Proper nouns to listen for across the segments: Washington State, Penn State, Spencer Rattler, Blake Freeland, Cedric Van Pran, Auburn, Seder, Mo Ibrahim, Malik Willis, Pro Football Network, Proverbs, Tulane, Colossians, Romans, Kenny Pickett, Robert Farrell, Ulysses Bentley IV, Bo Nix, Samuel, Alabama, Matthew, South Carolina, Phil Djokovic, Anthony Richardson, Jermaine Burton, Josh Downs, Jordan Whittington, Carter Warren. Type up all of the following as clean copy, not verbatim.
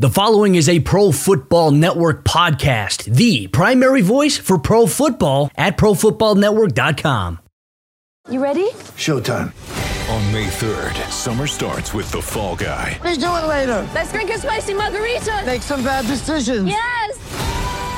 The following is a Pro Football Network podcast, the primary voice for pro football at profootballnetwork.com. You ready? Showtime. On May 3rd, summer starts with The Fall Guy. Let's do it later. Let's drink a spicy margarita. Make some bad decisions. Yes.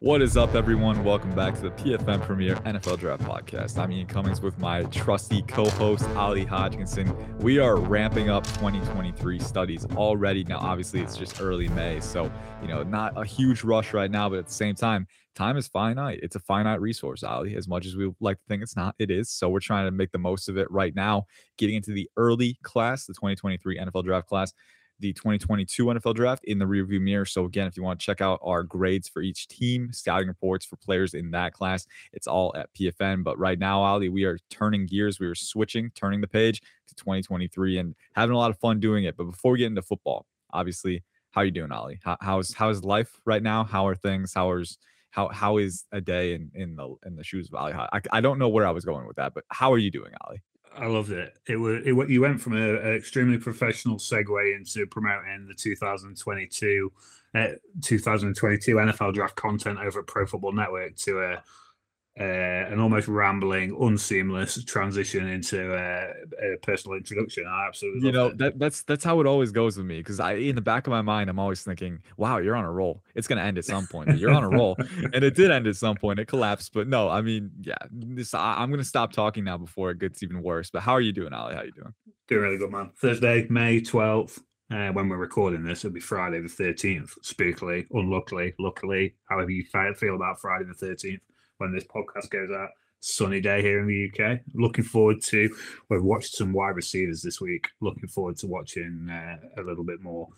What is up, everyone? Welcome back to the PFN Premier NFL Draft Podcast. I'm Ian Cummings with my trusty co-host, Oli Hodgkinson. We are ramping up 2023 studies already. Now, obviously, it's just early May, so, you know, not a huge rush right now, but at the same time, time is finite. It's a finite resource, Oli. As much as we like to think it's not, it is. So we're trying to make the most of it right now, getting into the early class, the 2023 NFL Draft class. The 2022 NFL draft in the rearview mirror. So again, if you want to check out our grades for each team, scouting reports for players in that class, it's all at PFN. But right now, Ali, we are turning gears. We are switching, turning the page to 2023 and having a lot of fun doing it. But before we get into football, obviously, how are you doing, Ali? How's life right now? How are things? How is a day in the shoes of Ali? I don't know where I was going with that, but how are you doing, Ali? I loved it. You went from an extremely professional segue into promoting the 2022 NFL draft content over at Pro Football Network to an almost rambling, unseamless transition into a personal introduction. I absolutely loved it. That's how it always goes with me, because in the back of my mind, I'm always thinking, wow, you're on a roll. It's going to end at some point. But you're on a roll. And it did end at some point. It collapsed. But no, I mean, yeah, I'm going to stop talking now before it gets even worse. But how are you doing, Ali? How are you doing? Doing really good, man. Thursday, May 12th. When we're recording this, it'll be Friday the 13th. Spookily, unluckily, luckily, however you feel about Friday the 13th. When this podcast goes out, sunny day here in the UK. Looking forward to, we've watched some wide receivers this week. Looking forward to watching a little bit more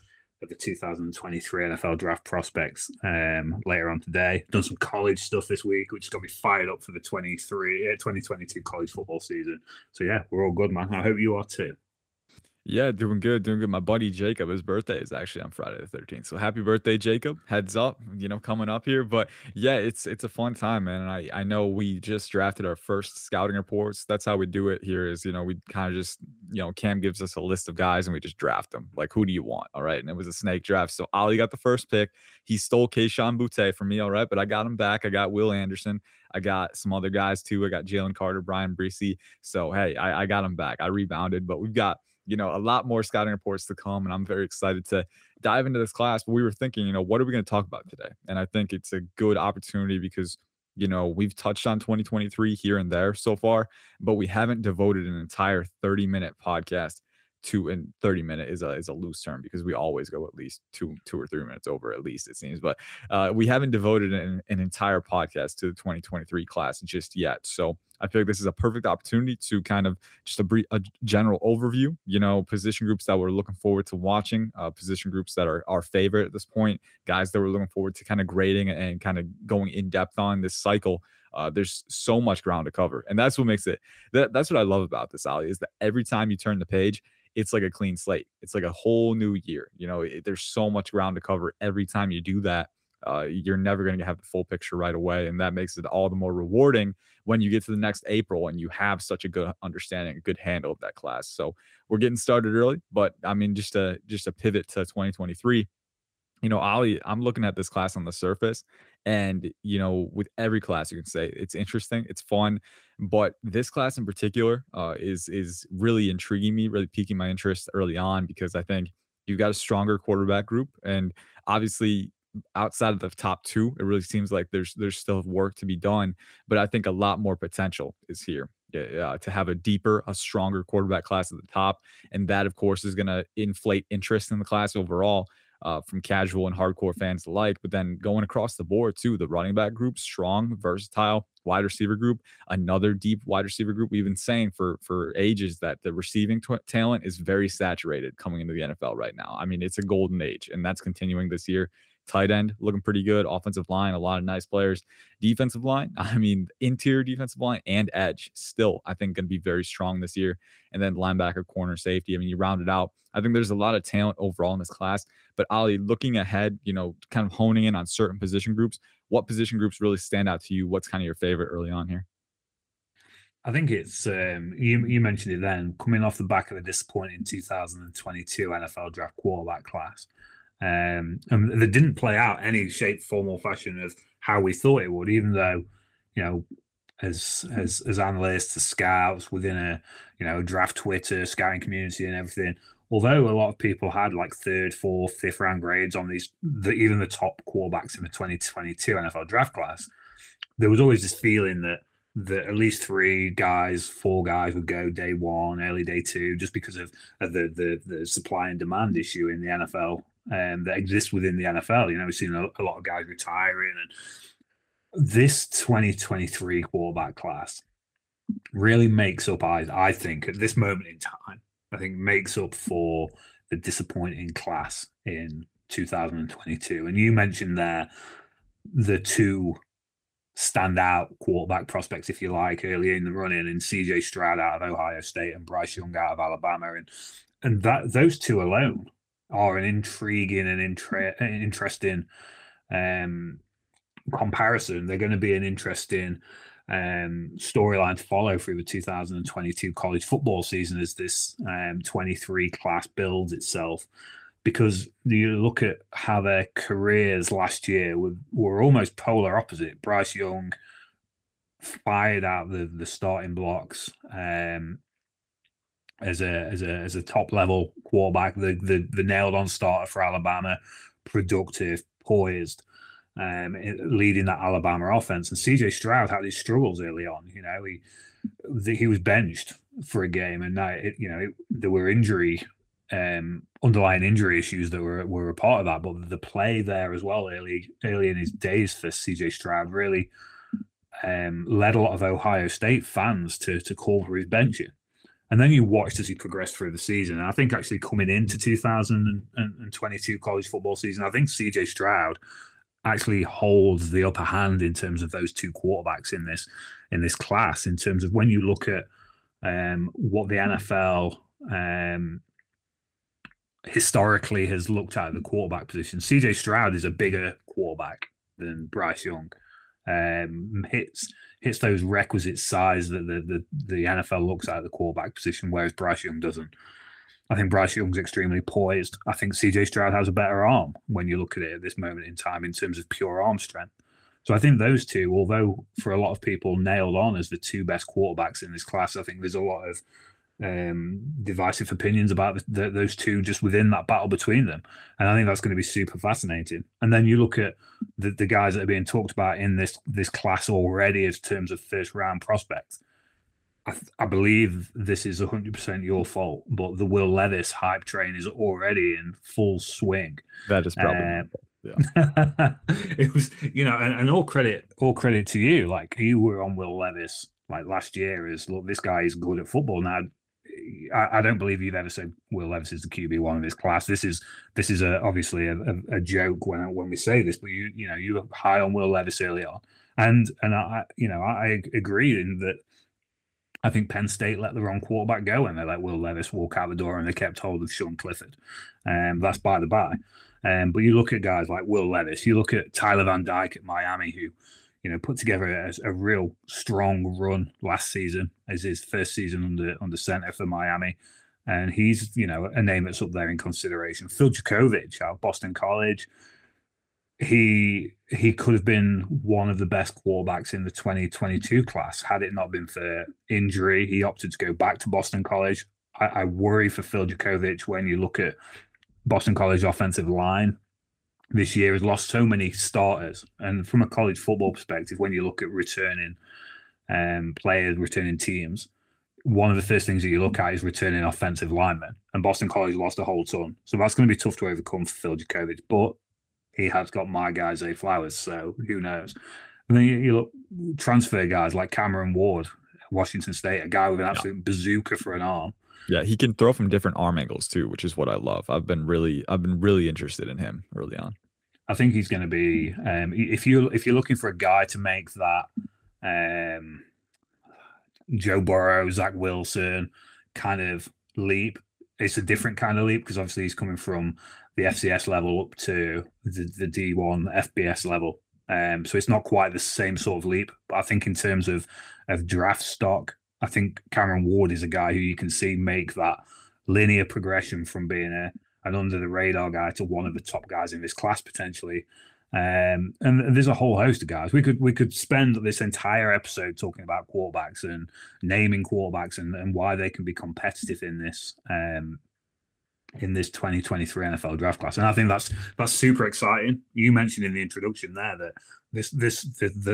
of the 2023 NFL draft prospects later on today. Done some college stuff this week, which is going to be fired up for the 2022 college football season. So yeah, we're all good, man. I hope you are too. Yeah, doing good. My buddy Jacob, his birthday is actually on Friday the 13th. So happy birthday, Jacob. Heads up, you know, coming up here. But yeah, it's a fun time, man. And I know we just drafted our first scouting reports. That's how we do it here is, you know, we kind of just, you know, Cam gives us a list of guys and we just draft them. Like, who do you want? All right. And it was a snake draft. So Ollie got the first pick. He stole Keyshawn Boutte from me, all right, but I got him back. I got Will Anderson. I got some other guys too. I got Jalen Carter, Brian Breesy. So hey, I got him back. I rebounded, but we've got, you know, a lot more scouting reports to come, and I'm very excited to dive into this class. But we were thinking, you know, what are we going to talk about today? And I think it's a good opportunity because, you know, we've touched on 2023 here and there so far, but we haven't devoted an entire 30-minute podcast to, and 30-minute is a loose term because we always go at least two or 3 minutes over, at least it seems. But we haven't devoted an entire podcast to the 2023 class just yet. So I feel like this is a perfect opportunity to kind of just a general overview, you know, position groups that we're looking forward to watching, position groups that are our favorite at this point, guys that we're looking forward to kind of grading and kind of going in depth on this cycle. There's so much ground to cover. And that's what makes it, that's what I love about this, Ali, is that every time you turn the page, it's like a clean slate. It's like a whole new year. You know, there's so much ground to cover every time you do that. You're never going to have the full picture right away. And that makes it all the more rewarding when you get to the next April and you have such a good understanding, a good handle of that class. So we're getting started early, but I mean, just a pivot to 2023, you know, Ollie, I'm looking at this class on the surface and, you know, with every class, you can say it's interesting, it's fun, but this class in particular is really intriguing me, really piquing my interest early on, because I think you've got a stronger quarterback group. And obviously, outside of the top two, it really seems like there's still work to be done, but I think a lot more potential is here to have a deeper, a stronger quarterback class at the top. And that, of course, is going to inflate interest in the class overall from casual and hardcore fans alike. But then going across the board too, the running back group, strong, versatile wide receiver group, another deep wide receiver group. We've been saying for ages that the receiving talent is very saturated coming into the NFL right now. I mean, it's a golden age, and that's continuing this year. Tight end looking pretty good. Offensive line, a lot of nice players. Defensive line, I mean, interior defensive line and edge still, I think, going to be very strong this year. And then linebacker, corner, safety. I mean, you round it out. I think there's a lot of talent overall in this class. But Ollie, looking ahead, you know, kind of honing in on certain position groups, what position groups really stand out to you? What's kind of your favorite early on here? I think it's, you mentioned it then, coming off the back of a disappointing 2022 NFL draft quarterback class. And they didn't play out any shape, form, or fashion of how we thought it would, even though, you know, as analysts, as scouts within a, you know, draft Twitter, scouting community and everything, although a lot of people had like third, fourth, fifth round grades on these, even the top quarterbacks in the 2022 NFL draft class, there was always this feeling that at least four guys would go day one, early day two, just because of the supply and demand issue in the NFL that exists within the NFL. You know, we've seen a lot of guys retiring, and this 2023 quarterback class really makes up, I think, at this moment in time, I think makes up for the disappointing class in 2022. And you mentioned there the two standout quarterback prospects, if you like, early in the running, and CJ Stroud out of Ohio State and Bryce Young out of Alabama, and that those two alone are an intriguing and interesting comparison. They're going to be an interesting storyline to follow through the 2022 college football season as this 23 class builds itself, because you look at how their careers last year were almost polar opposite. Bryce Young fired out the starting blocks as a top level quarterback, the nailed on starter for Alabama, productive, poised, leading that Alabama offense. And CJ Stroud had his struggles early on. You know, he was benched for a game, and now there were injury. Underlying injury issues that were a part of that, but the play there as well early in his days for CJ Stroud really led a lot of Ohio State fans to call for his benching. And then you watched as he progressed through the season. And I think actually coming into 2022 college football season, I think CJ Stroud actually holds the upper hand in terms of those two quarterbacks in this class. In terms of when you look at what the NFL historically has looked at the quarterback position, CJ Stroud is a bigger quarterback than Bryce Young. Hits those requisite size that the NFL looks at the quarterback position, whereas Bryce Young doesn't. I think Bryce Young's extremely poised. I think CJ Stroud has a better arm when you look at it at this moment in time in terms of pure arm strength. So I think those two, although for a lot of people nailed on as the two best quarterbacks in this class, I think there's a lot of divisive opinions about those two just within that battle between them. And I think that's going to be super fascinating. And then you look at the guys that are being talked about in this class already as terms of first round prospects. I believe this is 100% your fault, but the Will Levis hype train is already in full swing. That is probably yeah. It was, you know, and all credit to you. Like, you were on Will Levis like last year is, look, this guy is good at football now. I don't believe you've ever said Will Levis is the QB1 of his class. This is obviously a joke when we say this, but you were high on Will Levis early on, and I agree in that. I think Penn State let the wrong quarterback go, and they let Will Levis walk out the door, and they kept hold of Sean Clifford. That's by the by. But you look at guys like Will Levis, you look at Tyler Van Dyke at Miami, who, you know, put together a real strong run last season as his first season under center for Miami. And he's, you know, a name that's up there in consideration. Phil Djokovic out of Boston College. He could have been one of the best quarterbacks in the 2022 class had it not been for injury. He opted to go back to Boston College. I worry for Phil Djokovic when you look at Boston College offensive line. This year has lost so many starters. And from a college football perspective, when you look at returning players, returning teams, one of the first things that you look at is returning offensive linemen. And Boston College lost a whole ton. So that's going to be tough to overcome for Phil Djokovic. But he has got my guy, Zay Flowers, so who knows. And then you look transfer guys like Cameron Ward, Washington State, a guy with an absolute bazooka for an arm. Yeah, he can throw from different arm angles too, which is what I love. I've been really interested in him early on. I think he's going to be, if you're looking for a guy to make that Joe Burrow, Zach Wilson kind of leap, it's a different kind of leap because obviously he's coming from the FCS level up to the D1 FBS level. So it's not quite the same sort of leap. But I think in terms of draft stock, I think Cameron Ward is a guy who you can see make that linear progression from being an under-the-radar guy to one of the top guys in this class potentially. And there's a whole host of guys. We could spend this entire episode talking about quarterbacks and naming quarterbacks and why they can be competitive in this 2023 NFL draft class. And I think that's super exciting. You mentioned in the introduction there that this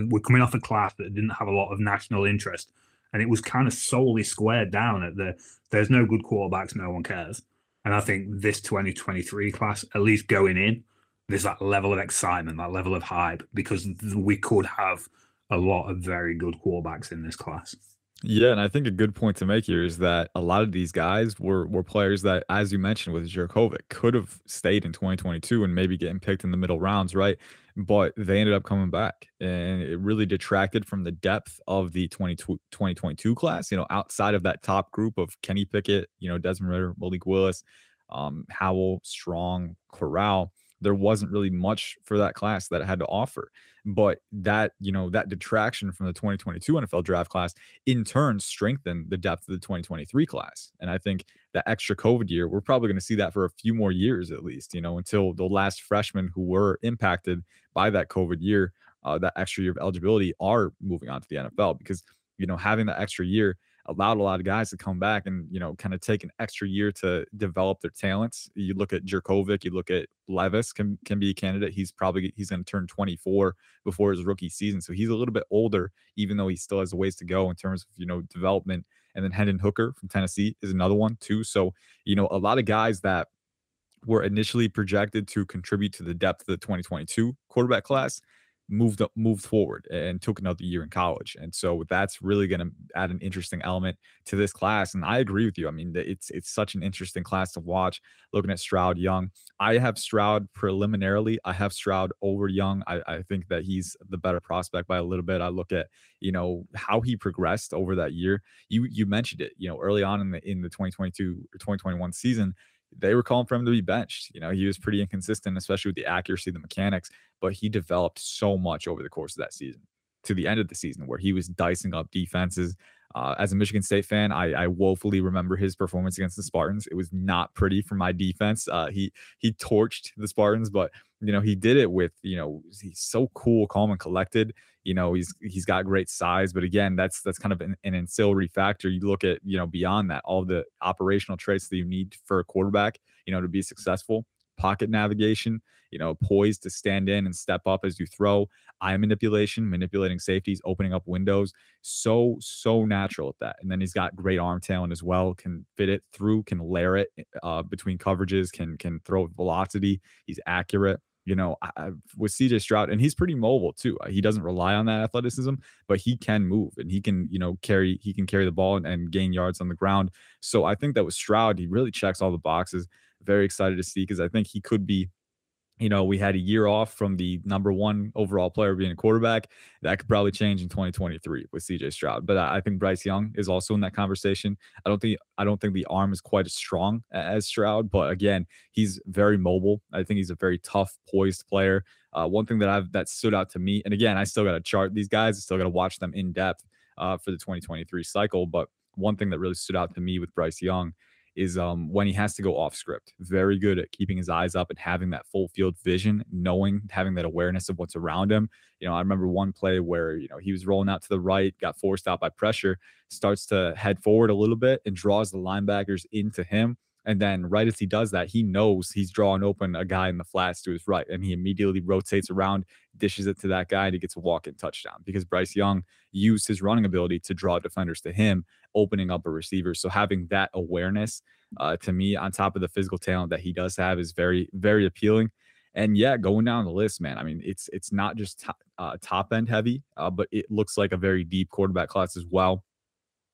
we're coming off a class that didn't have a lot of national interest, and it was kind of solely squared down at there's no good quarterbacks, no one cares. And I think this 2023 class, at least going in, there's that level of excitement, that level of hype, because we could have a lot of very good quarterbacks in this class. Yeah, and I think a good point to make here is that a lot of these guys were players that, as you mentioned with Djokovic, could have stayed in 2022 and maybe getting picked in the middle rounds, right? But they ended up coming back, and it really detracted from the depth of the 2022 class, you know, outside of that top group of Kenny Pickett, you know, Desmond Ridder, Malik Willis, Howell, Strong, Corral. There wasn't really much for that class that it had to offer. But that, you know, that detraction from the 2022 NFL draft class in turn strengthened the depth of the 2023 class. And I think that extra COVID year, we're probably going to see that for a few more years at least, you know, until the last freshmen who were impacted by that COVID year, that extra year of eligibility, are moving on to the NFL, because, you know, having that extra year allowed a lot of guys to come back and, you know, kind of take an extra year to develop their talents. You look at Djokovic, you look at Levis can be a candidate. He's going to turn 24 before his rookie season. So he's a little bit older, even though he still has a ways to go in terms of, you know, development. And then Hendon Hooker from Tennessee is another one too. So, you know, a lot of guys that were initially projected to contribute to the depth of the 2022 quarterback class moved forward and took another year in college. And so that's really going to add an interesting element to this class. And I agree with you. I mean, it's such an interesting class to watch. Looking at Stroud, Young, I have Stroud preliminarily. I have Stroud over Young. I think that he's the better prospect by a little bit. I look at, you know, how he progressed over that year. You mentioned it, you know, early on in the 2022 or 2021 season, they were calling for him to be benched. You know, he was pretty inconsistent, especially with the accuracy, the mechanics, but he developed so much over the course of that season to the end of the season where he was dicing up defenses. As a Michigan State fan, I woefully remember his performance against the Spartans. It was not pretty for my defense. He torched the Spartans, but, you know, he did it with, you know, he's so cool, calm, and collected. You know, he's got great size, but again, that's kind of an ancillary factor. You look at, you know, beyond that, all the operational traits that you need for a quarterback, you know, to be successful: pocket navigation, you know, poised to stand in and step up as you throw, eye manipulation, manipulating safeties, opening up windows. So natural at that. And then he's got great arm talent as well, can fit it through, can layer it between coverages, can throw velocity. He's accurate. You know, with CJ Stroud, and he's pretty mobile too. He doesn't rely on that athleticism, but he can move and he can, you know, carry the ball and gain yards on the ground. So I think that with Stroud, he really checks all the boxes. Very excited to see, because I think he could be, you know, we had a year off from the number one overall player being a quarterback. That could probably change in 2023 with CJ Stroud. But I think Bryce Young is also in that conversation. I don't think the arm is quite as strong as Stroud, but again, he's very mobile. I think he's a very tough, poised player. One thing that stood out to me, and again, I still got to chart these guys. I still got to watch them in depth for the 2023 cycle. But one thing that really stood out to me with Bryce Young is when he has to go off script. Very good at keeping his eyes up and having that full field vision, having that awareness of what's around him. You know, I remember one play where, you know, he was rolling out to the right, got forced out by pressure, starts to head forward a little bit and draws the linebackers into him. And then right as he does that, he knows he's drawing open a guy in the flats to his right, and he immediately rotates around, dishes it to that guy, and he gets a walk-in touchdown, because Bryce Young used his running ability to draw defenders to him, opening up a receiver. So having that awareness, to me, on top of the physical talent that he does have, is very, very appealing. And yeah, going down the list, man, I mean, it's not just top end heavy, but it looks like a very deep quarterback class as well.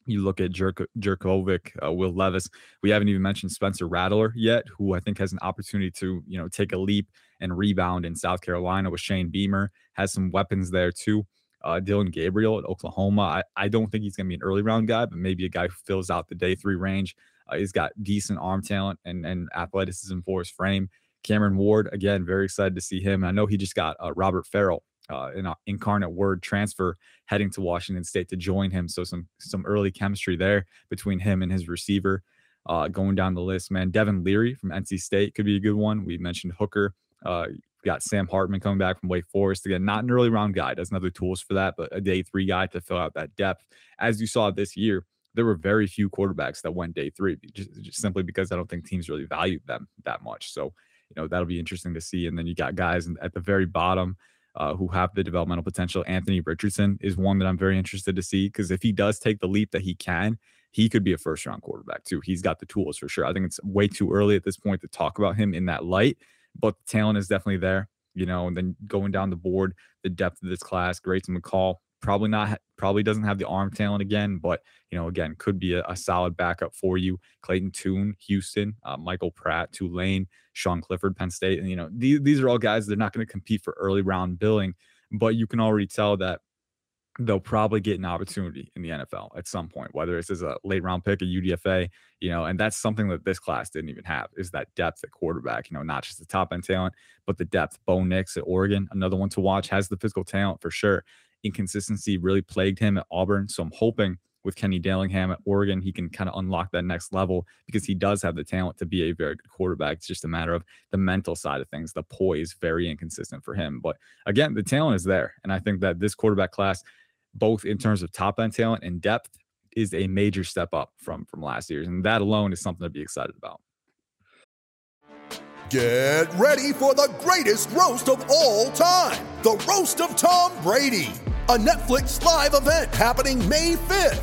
You look at Djokovic, Will Levis. We haven't even mentioned Spencer Rattler yet, who I think has an opportunity to, you know, take a leap and rebound in South Carolina with Shane Beamer. Has some weapons there too. Dylan Gabriel at Oklahoma. I don't think he's going to be an early round guy, but maybe a guy who fills out the day three range. He's got decent arm talent and athleticism for his frame. Cameron Ward, again, very excited to see him. I know he just got Robert Farrell, an Incarnate Word transfer, heading to Washington State to join him. So some early chemistry there between him and his receiver. Going down the list, man, Devin Leary from NC State could be a good one. We mentioned Hooker. Got Sam Hartman coming back from Wake Forest. Again, not an early round guy. Doesn't have the tools for that, but a day three guy to fill out that depth. As you saw this year, there were very few quarterbacks that went day three, just simply because I don't think teams really valued them that much. So, you know, that'll be interesting to see. And then you got guys at the very bottom who have the developmental potential. Anthony Richardson is one that I'm very interested to see, because if he does take the leap that he can, he could be a first-round quarterback too. He's got the tools for sure. I think it's way too early at this point to talk about him in that light, but the talent is definitely there, you know. And then going down the board, the depth of this class, Grayson McCall, probably doesn't have the arm talent again, but, you know, again, could be a solid backup for you. Clayton Tune, Houston, Michael Pratt, Tulane, Sean Clifford, Penn State. And, you know, these are all guys, they're not going to compete for early round billing, but you can already tell that they'll probably get an opportunity in the NFL at some point, whether it's as a late round pick, a UDFA, you know. And that's something that this class didn't even have, is that depth at quarterback, you know, not just the top end talent, but the depth. Bo Nix at Oregon, another one to watch, has the physical talent for sure. Inconsistency really plagued him at Auburn. So I'm hoping with Kenny Dillingham at Oregon, he can kind of unlock that next level, because he does have the talent to be a very good quarterback. It's just a matter of the mental side of things. The poise, very inconsistent for him. But again, the talent is there. And I think that this quarterback class, both in terms of top end talent and depth, is a major step up from last year's. And that alone is something to be excited about. Get ready for the greatest roast of all time. The Roast of Tom Brady, a Netflix live event happening May 5th.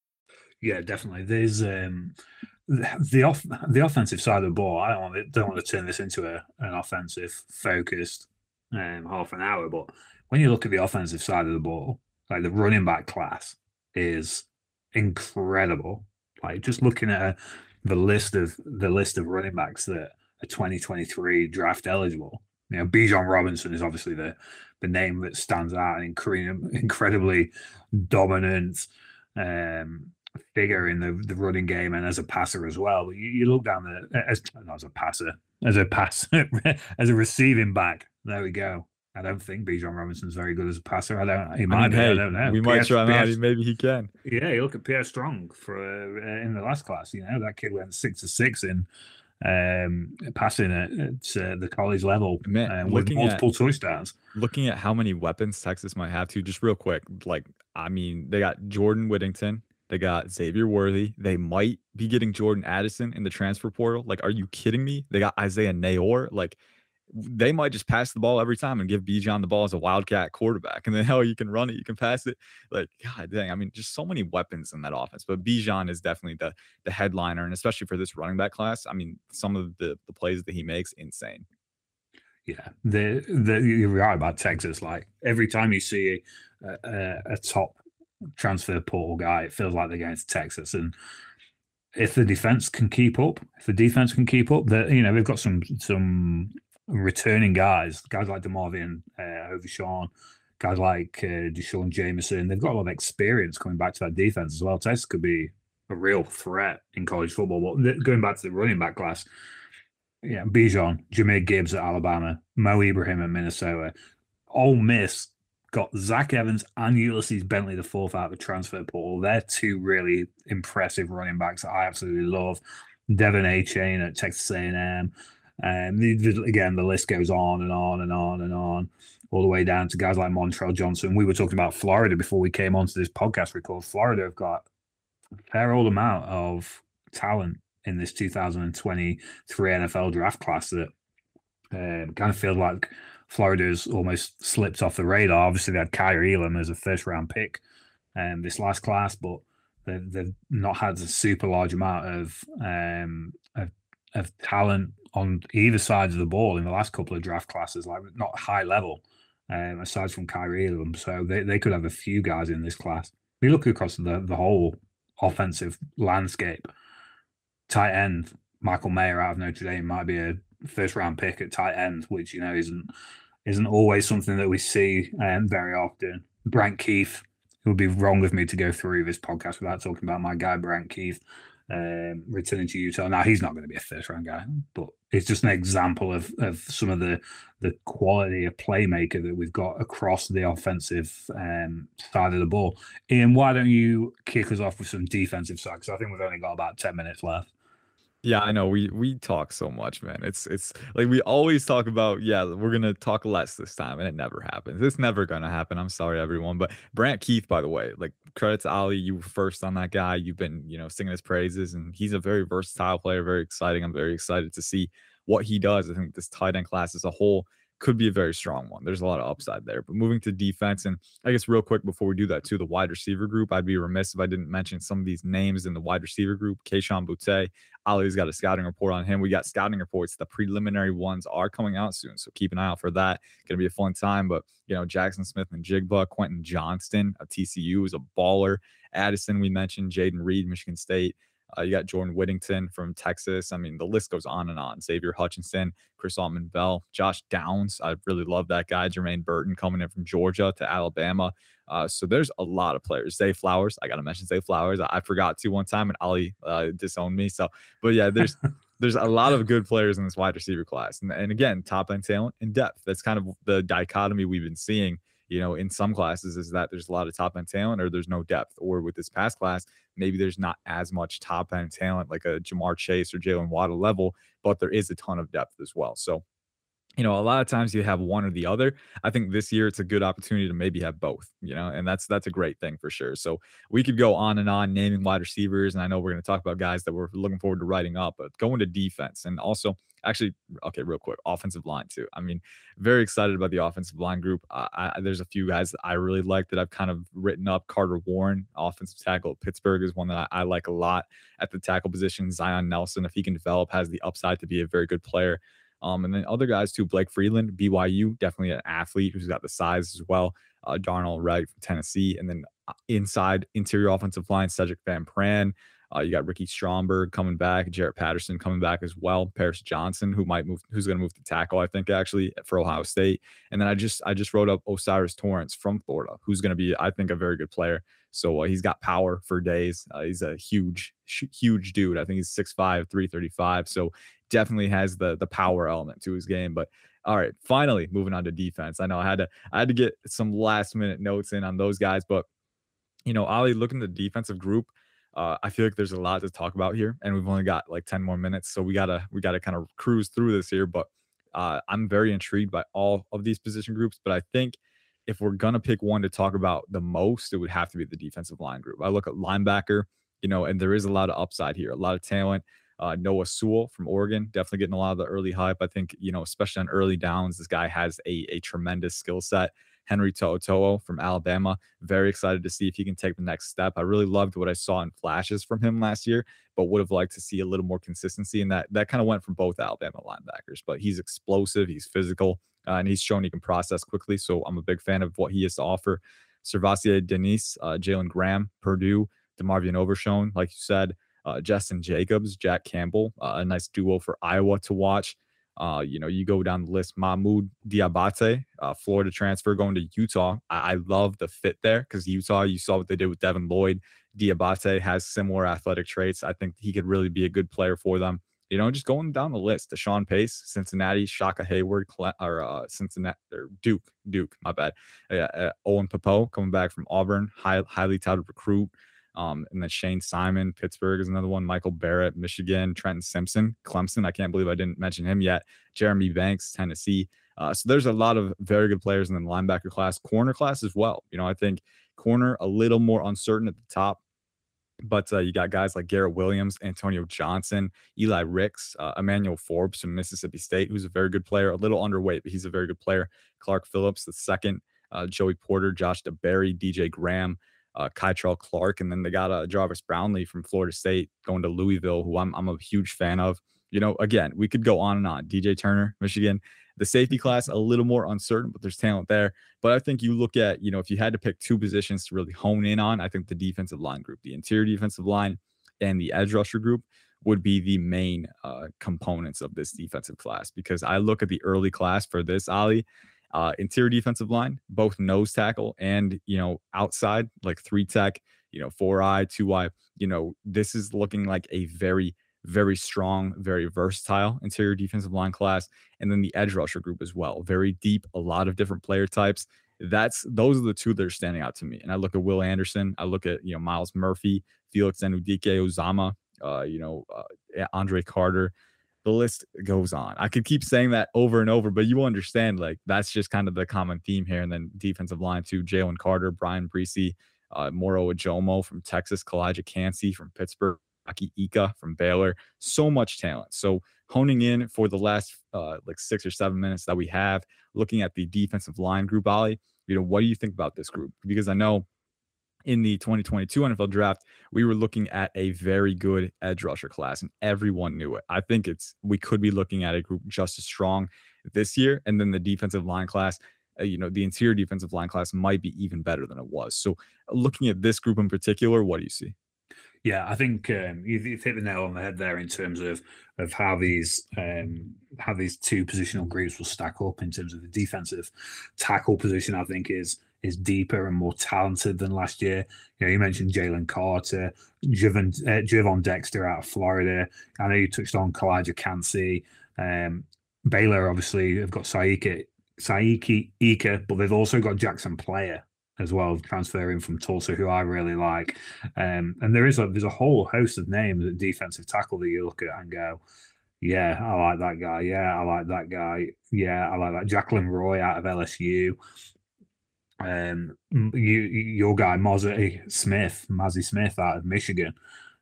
Yeah, definitely. There's the offensive side of the ball. I don't want to turn this into an offensive focused half an hour, but when you look at the offensive side of the ball, like the running back class is incredible. Like just looking at the list of running backs that are 2023 draft eligible. You know, Bijan Robinson is obviously the name that stands out, and incredibly dominant figure in the running game and as a passer as well. But you look down there as a receiving back. There we go. I don't think Bijan Robinson's very good as a passer. I don't know. We might try him out. Maybe he can. Yeah, you look at Pierre Strong for in the last class. You know, that kid went 6-6 in passing at the college level, with multiple toy stars. Looking at how many weapons Texas might have too, just real quick. Like, I mean, they got Jordan Whittington. They got Xavier Worthy. They might be getting Jordan Addison in the transfer portal. Like, are you kidding me? They got Isaiah Nayor. Like, they might just pass the ball every time and give Bijan the ball as a wildcat quarterback. And then, hell, you can run it, you can pass it. Like, God dang. I mean, just so many weapons in that offense. But Bijan is definitely the headliner. And especially for this running back class, I mean, some of the plays that he makes, insane. Yeah, you're right about Texas. Like, every time you see a top transfer portal guy, it feels like they're going to Texas. And if the defense can keep up, that, you know, they've got some returning guys like DeMarvian Overshawn, guys like Deshaun Jameson. They've got a lot of experience coming back to that defense as well. Texas could be a real threat in college football. But going back to the running back class, yeah, Bijan, Jameer Gibbs at Alabama, Mo Ibrahim at Minnesota, Ole Miss got Zach Evans and Ulysses Bentley, the fourth out of the transfer portal. They're two really impressive running backs that I absolutely love. Devin A. Chain at Texas A&M. Again, the list goes on and on and on and on, all the way down to guys like Montrell Johnson. We were talking about Florida before we came onto this podcast record. Florida have got a fair old amount of talent in this 2023 NFL draft class that kind of feels like Florida's almost slipped off the radar. Obviously, they had Kyrie Elam as a first-round pick this last class, but they've not had a super large amount of talent on either side of the ball in the last couple of draft classes, like not high level, aside from Kyrie Elam. So they could have a few guys in this class. We look across the whole offensive landscape. Tight end, Michael Mayer out of Notre Dame might be a first-round pick at tight end, which, you know, isn't always something that we see very often. Brant Keith, it would be wrong of me to go through this podcast without talking about my guy, Brant Keith, returning to Utah. Now, he's not going to be a first-round guy, but it's just an example of some of the quality of playmaker that we've got across the offensive side of the ball. Ian, why don't you kick us off with some defensive side? Because I think we've only got about 10 minutes left. Yeah, I know. We talk so much, man. It's like we always talk about, yeah, we're going to talk less this time, and it never happens. It's never going to happen. I'm sorry, everyone. But Brant Keith, by the way, like, credit to Ali. You were first on that guy. You've been, you know, singing his praises, and he's a very versatile player, very exciting. I'm very excited to see what he does. I think this tight end class as a whole could be a very strong one. There's a lot of upside there. But moving to defense, and I guess real quick before we do that too, the wide receiver group, I'd be remiss if I didn't mention some of these names in the wide receiver group. Keyshawn Boutte, Ali's got a scouting report on him. We got scouting reports. The preliminary ones are coming out soon, so keep an eye out for that. Going to be a fun time. But, you know, Jackson Smith and Jigba, Quentin Johnston of TCU is a baller. Addison, we mentioned, Jaden Reed, Michigan State. You got Jordan Whittington from Texas. I mean, the list goes on and on. Xavier Hutchinson, Chris Altman-Bell, Josh Downs. I really love that guy. Jermaine Burton coming in from Georgia to Alabama. So there's a lot of players. Zay Flowers. I got to mention Zay Flowers. I forgot to one time, and Ali disowned me. So, but yeah, there's a lot of good players in this wide receiver class. And again, top-end talent and depth. That's kind of the dichotomy we've been seeing, you know, in some classes, is that there's a lot of top-end talent or there's no depth. Or with this past class, maybe there's not as much top-end talent like a Jamar Chase or Jalen Waddle level, but there is a ton of depth as well. So, you know, a lot of times you have one or the other. I think this year it's a good opportunity to maybe have both, you know, and that's a great thing for sure. So we could go on and on naming wide receivers, and I know we're going to talk about guys that we're looking forward to writing up, but going to defense and also – actually, okay, real quick, offensive line too. I mean, very excited about the offensive line group. There's a few guys that I really like that I've kind of written up. Carter Warren, offensive tackle at Pittsburgh, is one that I like a lot at the tackle position. Zion Nelson, if he can develop, has the upside to be a very good player. And then other guys too, Blake Freeland, BYU, definitely an athlete who's got the size as well. Darnell Wright from Tennessee. And then inside interior offensive line, Cedric Van Pran. You got Ricky Stromberg coming back, Jarrett Patterson coming back as well, Paris Johnson, who's going to move to tackle, I think, actually, for Ohio State. And then I just wrote up Osiris Torrance from Florida, who's going to be, I think, a very good player. So he's got power for days. He's a huge dude. I think he's 6'5", 335. So definitely has the power element to his game. But all right, finally moving on to defense. I know I had to get some last minute notes in on those guys, but you know, Ali, looking at the defensive group, I feel like there's a lot to talk about here, and we've only got like 10 more minutes, so we gotta kind of cruise through this here. But I'm very intrigued by all of these position groups, but I think if we're gonna pick one to talk about the most, it would have to be the defensive line group. I look at linebacker, you know, and there is a lot of upside here, a lot of talent. Noah Sewell from Oregon, definitely getting a lot of the early hype. I think, you know, especially on early downs, this guy has a tremendous skill set. Henry To'oto'o from Alabama, very excited to see if he can take the next step. I really loved what I saw in flashes from him last year, but would have liked to see a little more consistency. And that kind of went from both Alabama linebackers, but he's explosive, he's physical, and he's shown he can process quickly. So I'm a big fan of what he has to offer. Servassier Denise, Jalen Graham, Purdue, DeMarvion Overshone, like you said, Justin Jacobs, Jack Campbell, a nice duo for Iowa to watch. You know, you go down the list, Mahmoud Diabate, Florida transfer going to Utah. I love the fit there because Utah, you saw what they did with Devin Lloyd. Diabate has similar athletic traits. I think he could really be a good player for them. You know, just going down the list. Deshaun Pace, Cincinnati, Shaka Hayward, Duke, my bad. Owen Popo coming back from Auburn, highly touted recruit. And then Shane Simon, Pittsburgh is another one. Michael Barrett, Michigan. Trenton Simpson, Clemson. I can't believe I didn't mention him yet. Jeremy Banks, Tennessee. So there's a lot of very good players in the linebacker class, corner class as well. You know, I think corner a little more uncertain at the top, but you got guys like Garrett Williams, Antonio Johnson, Eli Ricks, Emmanuel Forbes from Mississippi State, who's a very good player, a little underweight, but he's a very good player. Clark Phillips, the second, Joey Porter, Josh DeBerry, DJ Graham, Kytrell Clark, and then they got Jarvis Brownlee from Florida State going to Louisville, who I'm a huge fan of. You know, again, we could go on and on. DJ Turner, Michigan. The safety class, a little more uncertain, but there's talent there. But I think you look at, you know, if you had to pick two positions to really hone in on, I think the defensive line group, the interior defensive line and the edge rusher group would be the main components of this defensive class. Because I look at the early class for this, Ollie, interior defensive line, both nose tackle and, you know, outside, like three tech, you know, 4i, 2i, you know, this is looking like a very strong, very versatile interior defensive line class. And then the edge rusher group as well. Very deep, a lot of different player types. Those are the two that are standing out to me. And I look at Will Anderson. I look at, you know, Miles Murphy, Felix Enudike Uzomah, Andre Carter. The list goes on. I could keep saying that over and over, but you understand, like, that's just kind of the common theme here. And then defensive line too, Jalen Carter, Brian Breesy, Moro Ajomo from Texas, Kalijah Cansey from Pittsburgh, Aki Ika from Baylor. So much talent. So honing in for the last 6 or 7 minutes that we have, looking at the defensive line group, Ollie, you know, what do you think about this group? Because I know in the 2022 NFL draft, we were looking at a very good edge rusher class and everyone knew it. I think we could be looking at a group just as strong this year. And then the defensive line class, the interior defensive line class might be even better than it was. So looking at this group in particular, what do you see? Yeah, I think you've hit the nail on the head there in terms of how these two positional groups will stack up. In terms of the defensive tackle position, I think is deeper and more talented than last year. You know, you mentioned Jalen Carter, Javon Dexter out of Florida. I know you touched on Kalijah Cansey. Baylor obviously have got Saiki Ika, but they've also got Jackson Player as well, transferring from Tulsa, who I really like. And there's a whole host of names at defensive tackle that you look at and go, yeah, I like that guy. Yeah, I like that guy. Yeah, I like that. Jacqueline Roy out of LSU. Your guy, Mozzie Smith out of Michigan.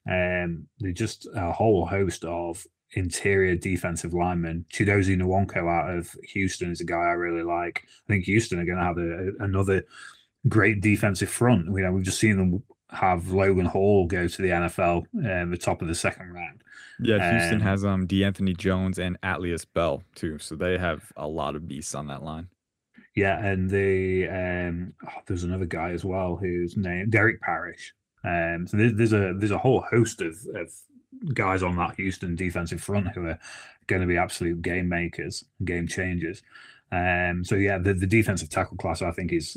They're just a whole host of interior defensive lineman. Chidozie Nwonkwo out of Houston is a guy I really like. I think Houston are going to have another great defensive front. You know, we've just seen them have Logan Hall go to the NFL the top of the second round. Yeah, Houston has DeAnthony Jones and Atlius Bell too, so they have a lot of beasts on that line. Yeah, and there's another guy as well who's named Derek Parrish. So there's a whole host of guys on that Houston defensive front who are going to be absolute game makers, game changers. So yeah, the defensive tackle class I think is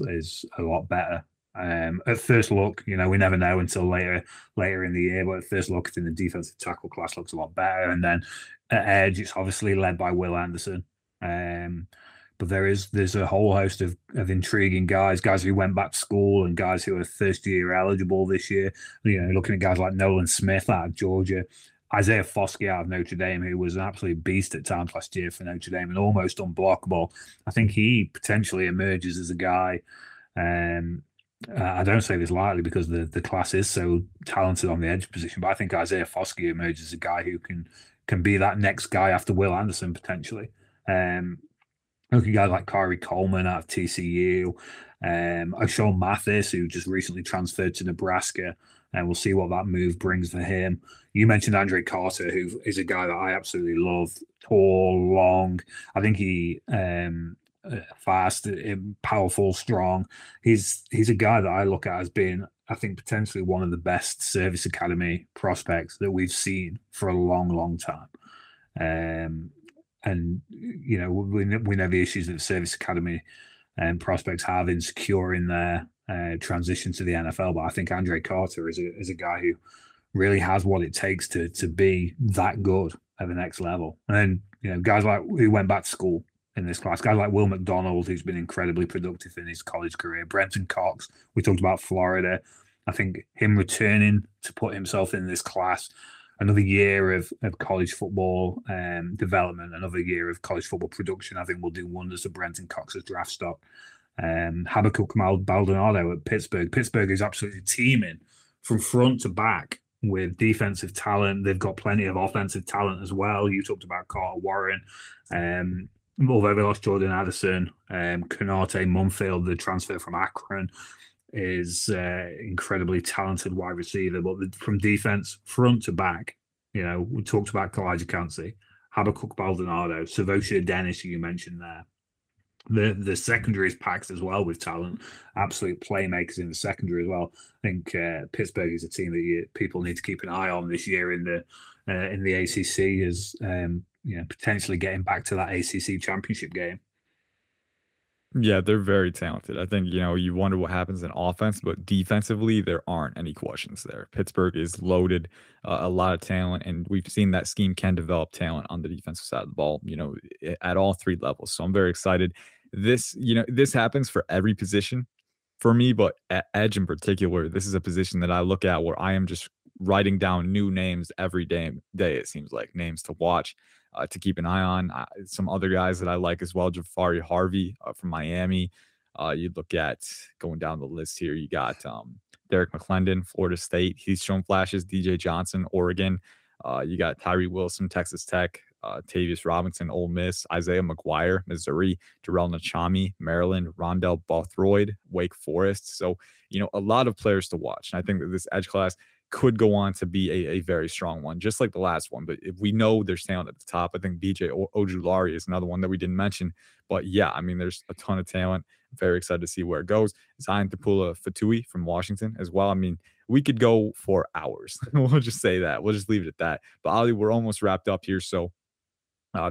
a lot better. At first look, you know, we never know until later in the year, but at first look, I think the defensive tackle class looks a lot better. And then at edge, it's obviously led by Will Anderson. But there's a whole host of intriguing guys who went back to school and guys who are first year eligible this year. You know, looking at guys like Nolan Smith out of Georgia, Isaiah Foskey out of Notre Dame, who was an absolute beast at times last year for Notre Dame and almost unblockable. I think he potentially emerges as a guy. I don't say this lightly because the class is so talented on the edge position, but I think Isaiah Foskey emerges as a guy who can be that next guy after Will Anderson potentially. Look at guys like Kyrie Coleman out of TCU, Oshon Mathis, who just recently transferred to Nebraska, and we'll see what that move brings for him. You mentioned Andre Carter, who is a guy that I absolutely love. Tall, long. I think he fast, powerful, strong. He's a guy that I look at as being, I think, potentially one of the best service academy prospects that we've seen for a long, long time. And, you know, we know the issues that the service academy and prospects have in securing their transition to the NFL. But I think Andre Carter is a guy who really has what it takes to be that good at the next level. And then, you know, guys like who went back to school in this class, guys like Will McDonald, who's been incredibly productive in his college career, Brenton Cox, we talked about Florida. I think him returning to put himself in this class, another year of college football development, another year of college football production, I think will do wonders to Brenton Cox's draft stock. Habakkuk Baldonado at Pittsburgh. Pittsburgh is absolutely teeming from front to back with defensive talent. They've got plenty of offensive talent as well. You talked about Carter Warren. Although they lost Jordan Addison, Konate Mumfield, the transfer from Akron, is incredibly talented wide receiver. But from defense, front to back, you know, we talked about Kalijah Cansey, Habakkuk Baldonado, Savosha Dennis, you mentioned there. The secondary is packed as well with talent, absolute playmakers in the secondary as well. I think Pittsburgh is a team that people need to keep an eye on this year in the ACC, as you know, potentially getting back to that ACC championship game. Yeah, they're very talented. I think, you know, you wonder what happens in offense, but defensively there aren't any questions there. Pittsburgh is loaded, a lot of talent, and we've seen that scheme can develop talent on the defensive side of the ball, you know, at all three levels. So I'm very excited. This, you know, this happens for every position for me, but at edge in particular, this is a position that I look at where I am just writing down new names every day, it seems like, names to watch. To keep an eye on. Some other guys that I like as well, Ja'Fari Harvey from Miami. You look at going down the list here. You got Derek McClendon, Florida State. He's shown flashes. DJ Johnson, Oregon. You got Tyree Wilson, Texas Tech. Tavius Robinson, Ole Miss. Isaiah McGuire, Missouri. Darrell Nachami, Maryland. Rondell Bothroyd, Wake Forest. So, you know, a lot of players to watch. And I think that this edge class could go on to be a very strong one, just like the last one. But if we know there's talent at the top, I think BJ Ojulari is another one that we didn't mention. But yeah, I mean, there's a ton of talent. Very excited to see where it goes. Zion Tapula-Fatui from Washington as well. I mean, we could go for hours. We'll just say that. We'll just leave it at that. But Ollie, we're almost wrapped up here. So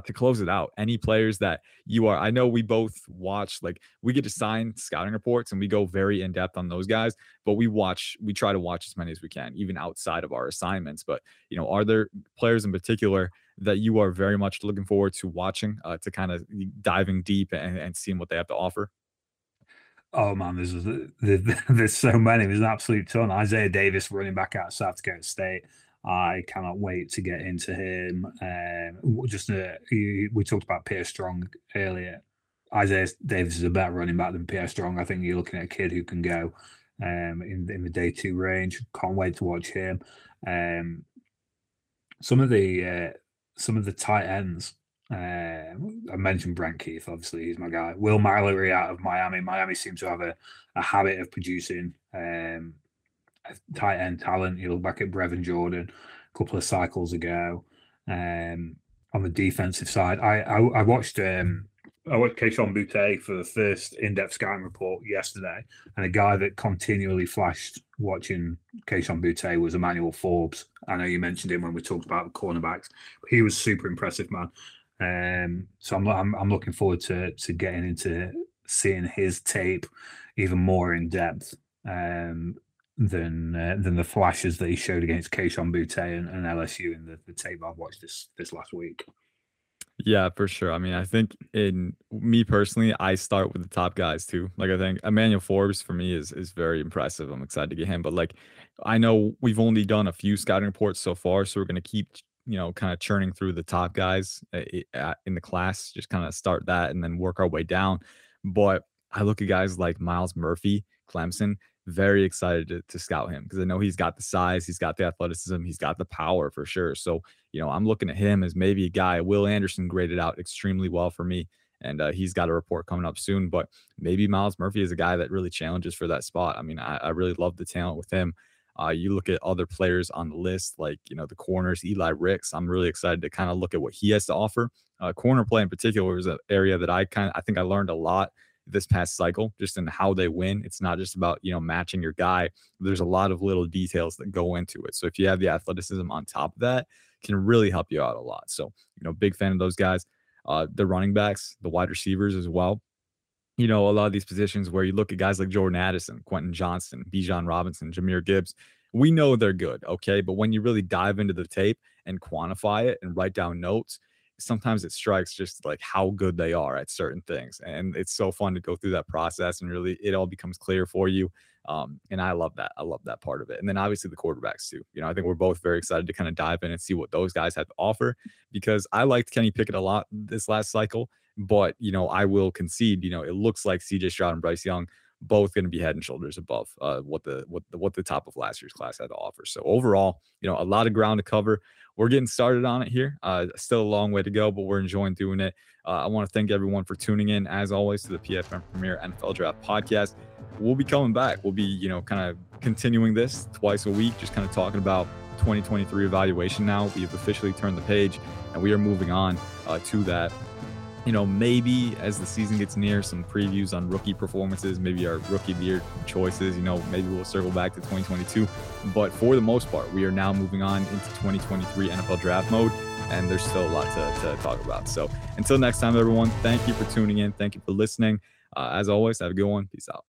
to close it out, any players that you are, I know we both watch, like we get assigned scouting reports and we go very in depth on those guys, but we try to watch as many as we can, even outside of our assignments. But, you know, are there players in particular that you are very much looking forward to watching, to kind of diving deep and seeing what they have to offer? Oh man, there's so many. There's an absolute ton. Isaiah Davis, running back out of South Dakota State. I cannot wait to get into him. We talked about Pierre Strong earlier. Isaiah Davis is a better running back than Pierre Strong. I think you're looking at a kid who can go in the day two range. Can't wait to watch him. Some of the tight ends. I mentioned Brant Keith. Obviously, he's my guy. Will Mallory out of Miami. Miami seems to have a habit of producing tight end talent. You look back at Brevin Jordan a couple of cycles ago. On the defensive side, I watched Keyshawn Boutte for the first in-depth scouting report yesterday, and a guy that continually flashed watching Keyshawn Boutte was Emmanuel Forbes. I know you mentioned him when we talked about cornerbacks, but he was super impressive, man. So I'm looking forward to getting into seeing his tape even more in depth. Than the flashes that he showed against Keyshawn Boutte and LSU in the tape I've watched this last week. Yeah, for sure. I mean, I think in me personally, I start with the top guys too. Like, I think Emmanuel Forbes for me is very impressive. I'm excited to get him, but like, I know we've only done a few scouting reports so far, so we're going to keep, you know, kind of churning through the top guys in the class, just kind of start that and then work our way down. But I look at guys like Myles Murphy, Clemson. Very excited to scout him because I know he's got the size, he's got the athleticism, he's got the power for sure. So, you know, I'm looking at him as maybe a guy. Will Anderson graded out extremely well for me, and he's got a report coming up soon. But maybe Myles Murphy is a guy that really challenges for that spot. I mean, I really love the talent with him. You look at other players on the list, like, you know, the corners, Eli Ricks. I'm really excited to kind of look at what he has to offer. Corner play in particular is an area that I think I learned a lot this past cycle, just in how they win. It's not just about, you know, matching your guy. There's a lot of little details that go into it. So if you have the athleticism on top of that, can really help you out a lot. So, you know, big fan of those guys, the running backs, the wide receivers as well. You know, a lot of these positions where you look at guys like Jordan Addison, Quentin Johnston, Bijan Robinson, Jameer Gibbs, we know they're good, okay? But when you really dive into the tape and quantify it and write down notes, sometimes it strikes just like how good they are at certain things. And it's so fun to go through that process and really it all becomes clear for you. And I love that. I love that part of it. And then obviously the quarterbacks too. You know, I think we're both very excited to kind of dive in and see what those guys have to offer, because I liked Kenny Pickett a lot this last cycle, but, you know, I will concede, you know, it looks like CJ Stroud and Bryce Young both going to be head and shoulders above what the top of last year's class had to offer. So overall, you know, a lot of ground to cover. We're getting started on it here. Still a long way to go, but we're enjoying doing it. I want to thank everyone for tuning in, as always, to the PFN Premier NFL Draft Podcast. We'll be coming back. We'll be, you know, kind of continuing this twice a week, just kind of talking about 2023 evaluation now. We have officially turned the page, and we are moving on to that. You know, maybe as the season gets near, some previews on rookie performances, maybe our rookie of the year choices, you know, maybe we'll circle back to 2022. But for the most part, we are now moving on into 2023 NFL draft mode, and there's still a lot to talk about. So until next time, everyone, thank you for tuning in. Thank you for listening. As always, have a good one. Peace out.